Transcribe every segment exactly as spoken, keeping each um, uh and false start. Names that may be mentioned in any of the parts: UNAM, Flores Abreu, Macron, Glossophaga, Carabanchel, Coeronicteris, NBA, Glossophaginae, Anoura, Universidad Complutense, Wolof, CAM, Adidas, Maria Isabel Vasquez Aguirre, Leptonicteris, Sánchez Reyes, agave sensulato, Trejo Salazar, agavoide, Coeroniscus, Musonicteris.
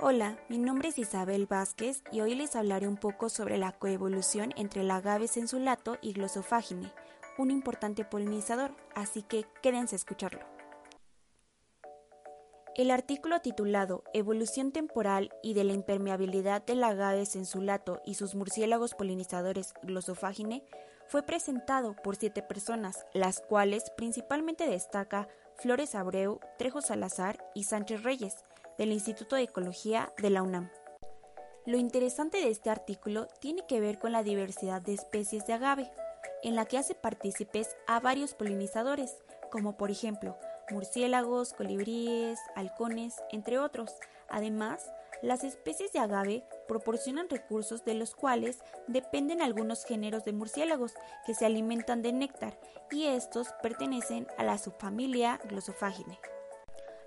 Hola, mi nombre es Isabel Vázquez y hoy les hablaré un poco sobre la coevolución entre el agave sensulato y Glossophaginae, un importante polinizador, así que quédense a escucharlo. El artículo titulado Evolución temporal y de la impermeabilidad del agave sensulato y sus murciélagos polinizadores Glossophaginae fue presentado por siete personas, las cuales principalmente destaca Flores Abreu, Trejo Salazar y Sánchez Reyes, del Instituto de Ecología de la UNAM. Lo interesante de este artículo tiene que ver con la diversidad de especies de agave, en la que hace partícipes a varios polinizadores, como por ejemplo murciélagos, colibríes, halcones, entre otros. Además, las especies de agave proporcionan recursos de los cuales dependen algunos géneros de murciélagos que se alimentan de néctar, y estos pertenecen a la subfamilia Glossophaginae.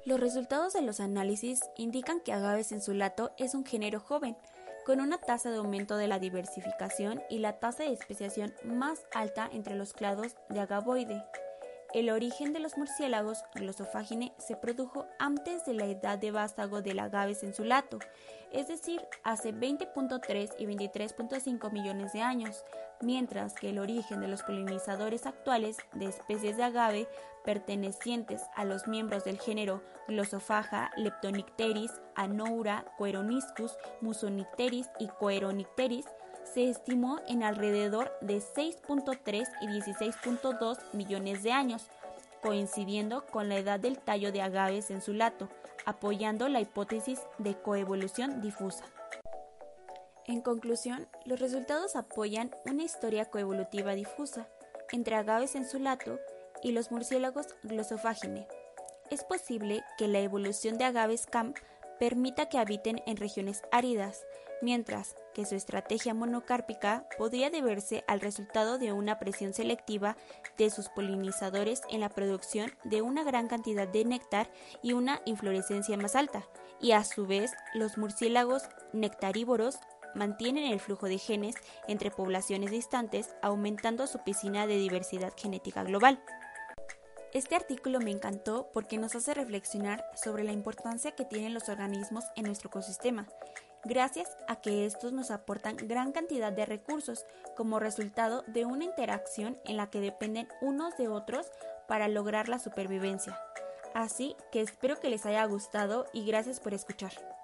Los resultados de los análisis indican que agave sensulato es un género joven, con una tasa de aumento de la diversificación y la tasa de especiación más alta entre los clados de agavoide. El origen de los murciélagos Glossophaginae se produjo antes de la edad de vástago del agave sensulato, es decir, hace veinte punto tres y veintitrés punto cinco millones de años, mientras que el origen de los polinizadores actuales de especies de agave pertenecientes a los miembros del género Glossophaga, Leptonicteris, Anoura, Coeroniscus, Musonicteris y Coeronicteris se estimó en alrededor de seis punto tres y dieciséis punto dos millones de años, coincidiendo con la edad del tallo de agave sensulato, apoyando la hipótesis de coevolución difusa. En conclusión, los resultados apoyan una historia coevolutiva difusa entre agave sensulato y los murciélagos Glossophaginae. Es posible que la evolución de agaves CAM permita que habiten en regiones áridas, mientras que su estrategia monocárpica podría deberse al resultado de una presión selectiva de sus polinizadores en la producción de una gran cantidad de néctar y una inflorescencia más alta, y a su vez los murciélagos nectarívoros mantienen el flujo de genes entre poblaciones distantes, aumentando su piscina de diversidad genética global. Este artículo me encantó porque nos hace reflexionar sobre la importancia que tienen los organismos en nuestro ecosistema, gracias a que estos nos aportan gran cantidad de recursos como resultado de una interacción en la que dependen unos de otros para lograr la supervivencia. Así que espero que les haya gustado y gracias por escuchar.